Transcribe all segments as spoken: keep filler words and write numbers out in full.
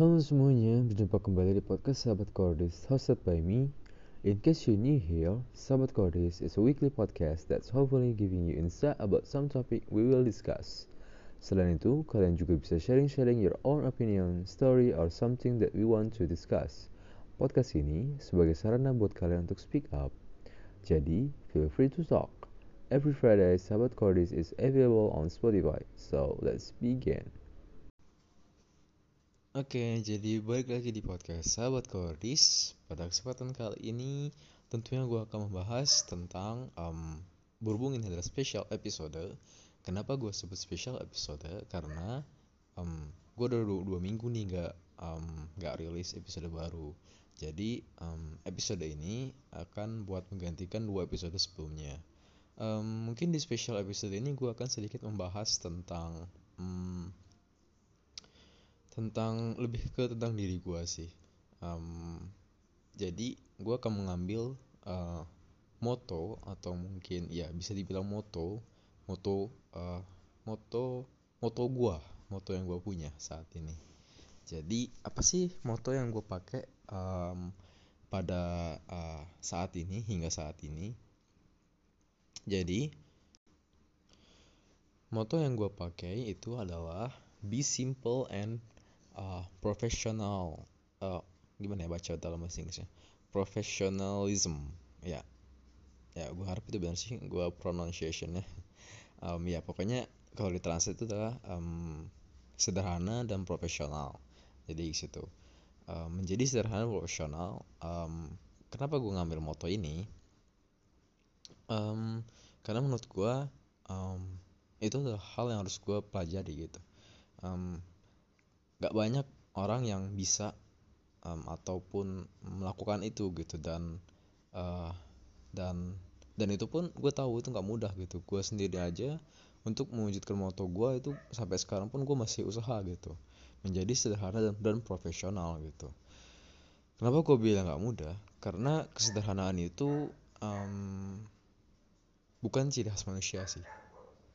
Halo semuanya, berjumpa kembali di podcast Sahabat Cordis, hosted by me. In case you're new here, Sahabat Cordis is a weekly podcast that's hopefully giving you insight about some topic we will discuss. Selain itu, kalian juga bisa sharing-sharing your own opinion, story, or something that we want to discuss. Podcast ini sebagai sarana buat kalian untuk speak up. Jadi, feel free to talk. Every Friday, Sahabat Cordis is available on Spotify. So, let's begin. Oke, okay, jadi balik lagi di podcast Sahabat Cordis. Pada kesempatan kali ini, tentunya gue akan membahas tentang um, berhubung ini adalah special episode. Kenapa gue sebut special episode? Karena um, gue udah dua minggu nih gak, um, gak rilis episode baru. Jadi um, episode ini akan buat menggantikan dua episode sebelumnya. um, Mungkin di special episode ini gue akan sedikit membahas tentang um, tentang lebih ke tentang diri gue sih. um, Jadi gue akan mengambil uh, moto, atau mungkin ya bisa dibilang moto Moto uh, Moto Moto gue Moto yang gue punya saat ini. Jadi apa sih moto yang gue pakai um, pada uh, saat ini, hingga saat ini. Jadi moto yang gue pakai itu adalah be simple and Uh, professional, uh, gimana ya baca dalam bahasa Inggrisnya, professionalism, ya, ya, gue harap itu benar sih, gue pronunciationnya, um, ya, pokoknya kalau ditranslate itu adalah um, sederhana dan profesional, jadi situ, um, menjadi sederhana dan profesional. Um, kenapa gue ngambil moto ini? Um, karena menurut gue um, itu adalah hal yang harus gue pelajari gitu. Um, Gak banyak orang yang bisa um, ataupun melakukan itu gitu, dan uh, dan dan itu pun gue tahu itu nggak mudah gitu. Gue sendiri aja untuk mewujudkan moto gue itu sampai sekarang pun gue masih usaha gitu, menjadi sederhana dan, dan profesional gitu. Kenapa gue bilang nggak mudah? Karena kesederhanaan itu um, bukan ciri khas manusia sih,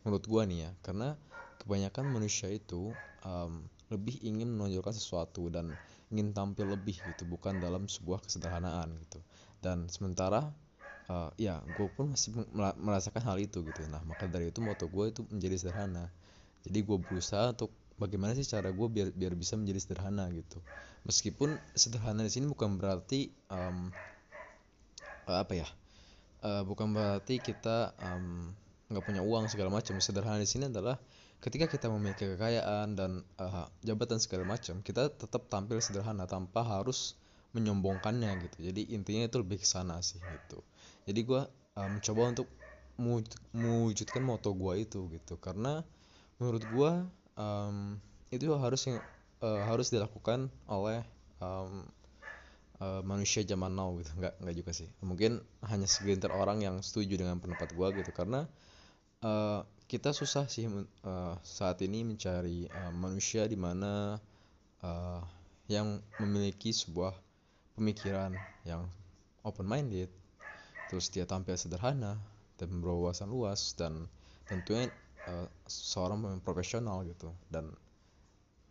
menurut gue nih ya. Karena kebanyakan manusia itu um, lebih ingin menonjolkan sesuatu dan ingin tampil lebih gitu, bukan dalam sebuah kesederhanaan gitu. Dan sementara uh, ya gue pun masih merasakan hal itu gitu. Nah maka dari itu moto gue itu menjadi sederhana. Jadi gue berusaha untuk bagaimana sih cara gue biar biar bisa menjadi sederhana gitu. Meskipun sederhana di sini bukan berarti um, apa ya, uh, bukan berarti kita um, nggak punya uang segala macam. Sederhana di sini adalah ketika kita memiliki kekayaan dan uh, jabatan segala macam, kita tetap tampil sederhana tanpa harus menyombongkannya gitu. Jadi intinya itu lebih ke sana sih gitu. Jadi gue uh, mencoba untuk mewujudkan moto gue itu gitu. Karena menurut gue um, itu harus yang uh, harus dilakukan oleh um, uh, manusia zaman now gitu. Nggak nggak juga sih. Mungkin hanya segelintir orang yang setuju dengan pendapat gue gitu. Karena Uh, kita susah sih uh, saat ini mencari uh, manusia di mana uh, yang memiliki sebuah pemikiran yang open minded, terus dia tampil sederhana dan berwawasan luas, dan tentunya uh, seorang pemain profesional gitu. Dan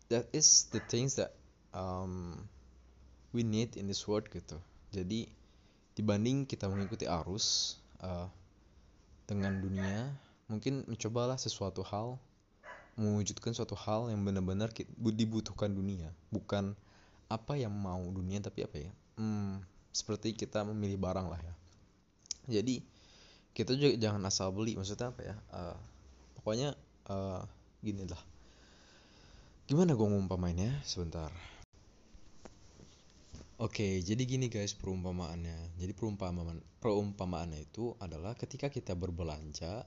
that is the things that um, we need in this world gitu. Jadi dibanding kita mengikuti arus uh, dengan dunia, mungkin mencobalah sesuatu hal, mewujudkan suatu hal yang benar-benar dibutuhkan dunia, bukan apa yang mau dunia, tapi apa ya, hmm, seperti kita memilih barang lah ya. Jadi kita juga jangan asal beli, maksudnya apa ya, uh, pokoknya uh, gini lah, gimana gue ngumpamainnya sebentar. Oke, okay, jadi gini guys perumpamaannya. Jadi perumpamaan perumpamaannya itu adalah ketika kita berbelanja,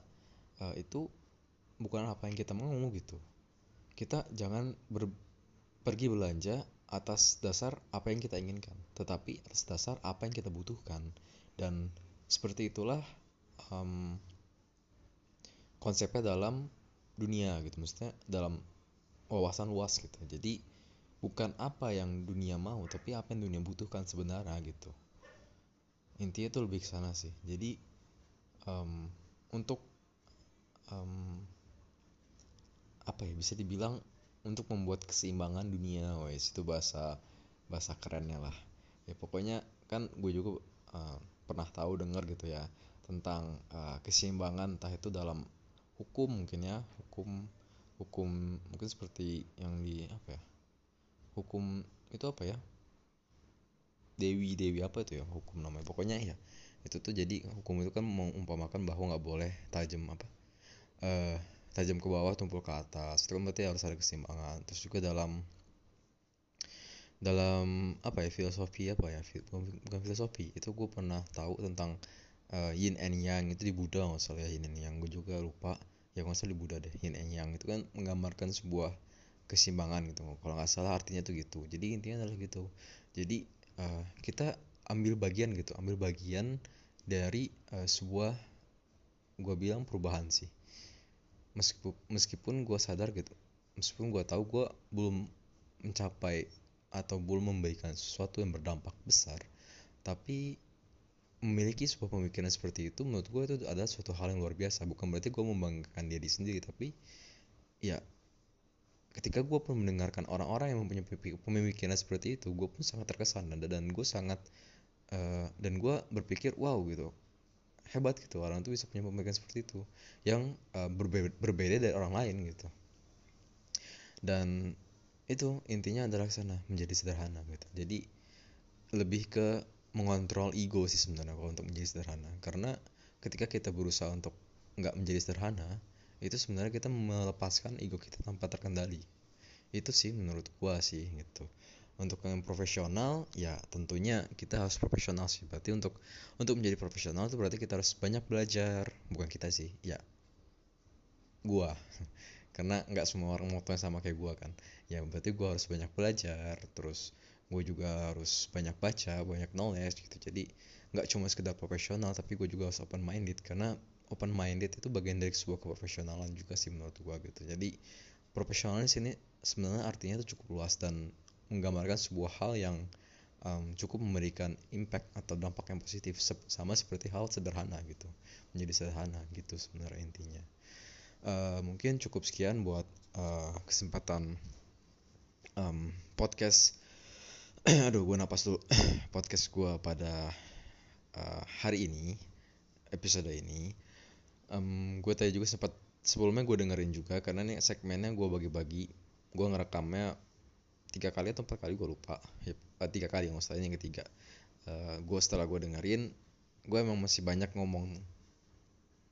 Uh, itu bukan apa yang kita mau gitu. Kita jangan ber- pergi belanja atas dasar apa yang kita inginkan, tetapi atas dasar apa yang kita butuhkan. Dan seperti itulah um, konsepnya dalam dunia gitu, maksudnya dalam wawasan luas gitu. Jadi bukan apa yang dunia mau, tapi apa yang dunia butuhkan sebenarnya gitu. Intinya itu lebih ke sana sih. Jadi um, untuk Um, apa ya, bisa dibilang untuk membuat keseimbangan dunia. Wes itu bahasa bahasa kerennya lah. Ya pokoknya kan gue juga uh, pernah tahu dengar gitu ya tentang uh, keseimbangan, entah itu dalam hukum mungkin ya, hukum hukum mungkin seperti yang di apa ya? Hukum itu apa ya? Dewi Dewi apa itu ya hukum namanya. Pokoknya ya itu tuh jadi hukum itu kan mengumpamakan bahwa nggak boleh tajam apa uh, tajam ke bawah tumpul ke atas, itu kan berarti harus ada keseimbangan. Terus juga dalam dalam apa ya filosofi apa ya Fil, bukan filosofi itu gue pernah tahu tentang uh, Yin and Yang itu di Buddha nggak salah ya, Yin and Yang gue juga lupa ya nggak salah di Buddha deh. Yin and Yang itu kan menggambarkan sebuah keseimbangan gitu kalau nggak salah, artinya tuh gitu. Jadi intinya adalah gitu, jadi uh, kita ambil bagian gitu, ambil bagian dari uh, sebuah gue bilang perubahan sih, meskipun meskipun gue sadar gitu, meskipun gue tahu gue belum mencapai atau belum memberikan sesuatu yang berdampak besar, tapi memiliki sebuah pemikiran seperti itu menurut gue itu adalah suatu hal yang luar biasa. Bukan berarti gue membanggakan diri sendiri, tapi ya ketika gue pun mendengarkan orang-orang yang mempunyai pemikiran seperti itu, gue pun sangat terkesan dan dan gue sangat Uh, dan gue berpikir wow gitu, hebat gitu orang tuh bisa punya pemikiran seperti itu yang uh, berbe- berbeda dari orang lain gitu. Dan itu intinya adalah sana menjadi sederhana gitu. Jadi lebih ke mengontrol ego sih sebenarnya kalau untuk menjadi sederhana, karena ketika kita berusaha untuk nggak menjadi sederhana itu sebenarnya kita melepaskan ego kita tanpa terkendali. Itu sih menurut gue sih gitu. Untuk yang profesional ya tentunya kita harus profesional sih. Berarti untuk untuk menjadi profesional itu berarti kita harus banyak belajar. Bukan kita sih, ya gua. Karena nggak semua orang motonya sama kayak gua kan. Ya berarti gua harus banyak belajar. Terus gua juga harus banyak baca, banyak knowledge gitu. Jadi nggak cuma sekedar profesional, tapi gua juga harus open minded. Karena open minded itu bagian dari sebuah keprofesionalan juga sih menurut gua gitu. Jadi profesional di sini sebenarnya artinya itu cukup luas dan menggambarkan sebuah hal yang um, cukup memberikan impact atau dampak yang positif, sama seperti hal sederhana gitu, menjadi sederhana gitu sebenarnya intinya. Uh, mungkin cukup sekian buat uh, kesempatan um, podcast aduh gue napas dulu podcast gue pada uh, hari ini, episode ini. Um, gue tadi juga sempat sebelumnya gue dengerin juga, karena nih segmennya gue bagi-bagi, gue ngerekamnya tiga kali atau empat kali gue lupa, yep, tiga kali maksudnya yang ketiga. Uh, gue setelah gue dengerin, gue emang masih banyak ngomong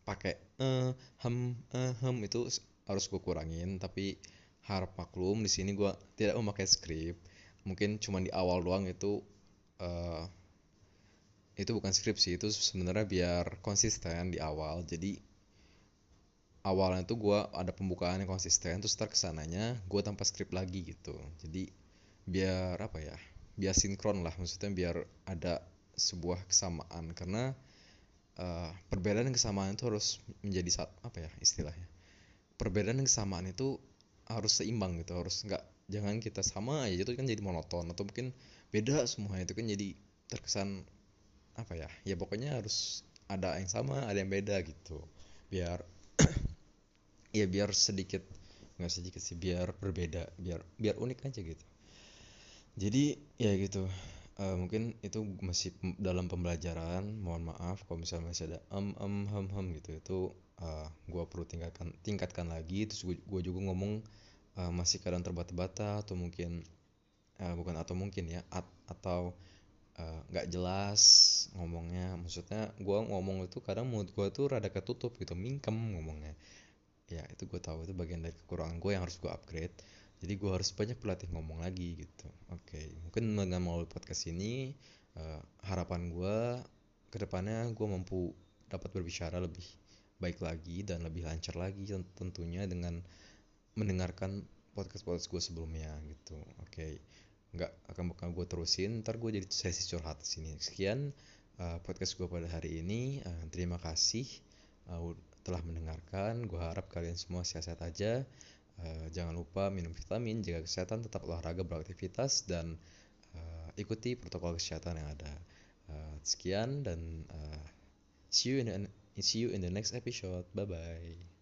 pakai eh hem eh hem itu harus gue kurangin, tapi harap maklum di sini gue tidak memakai skrip. Mungkin cuma di awal doang itu uh, itu bukan skrip sih, itu sebenarnya biar konsisten di awal. Jadi awalnya tuh gue ada pembukaan yang konsisten, terus ntar kesananya gue tanpa skrip lagi gitu. Jadi biar apa ya, biar sinkron lah, maksudnya biar ada sebuah kesamaan. Karena uh, perbedaan dan kesamaan itu harus menjadi satu, apa ya istilahnya, perbedaan dan kesamaan itu harus seimbang gitu, harus nggak, jangan kita sama aja itu kan jadi monoton, atau mungkin beda semua itu kan jadi terkesan apa ya, ya pokoknya harus ada yang sama ada yang beda gitu, biar ya biar sedikit, nggak sedikit sih, biar berbeda, biar biar unik aja gitu. Jadi ya gitu, uh, mungkin itu masih dalam pembelajaran. Mohon maaf kalau misalnya masih ada em em hem hem gitu, itu uh, gue perlu tingkatkan tingkatkan lagi. Terus gue juga ngomong uh, masih kadang terbata-bata, atau mungkin uh, bukan atau mungkin ya at, atau nggak uh, jelas ngomongnya. Maksudnya gue ngomong itu kadang mulut gue tuh rada ketutup gitu, mingkem ngomongnya. Ya itu gue tahu, itu bagian dari kekurangan gue yang harus gue upgrade. Jadi gue harus banyak berlatih ngomong lagi gitu. Oke, okay. Mungkin dengan melalui podcast ini uh, harapan gue kedepannya gue mampu dapat berbicara lebih baik lagi dan lebih lancar lagi, tentunya dengan mendengarkan podcast-podcast gue sebelumnya gitu. Oke, okay. Nggak akan bakal gue terusin, ntar gue jadi sesi curhat di sini. Sekian uh, podcast gue pada hari ini. Uh, terima kasih Uh, telah mendengarkan. Gue harap kalian semua sehat-sehat aja. Uh, jangan lupa minum vitamin, jaga kesehatan, tetap olahraga, beraktivitas, dan uh, ikuti protokol kesehatan yang ada. Uh, sekian dan uh, see you in the, see you in the next episode. Bye bye.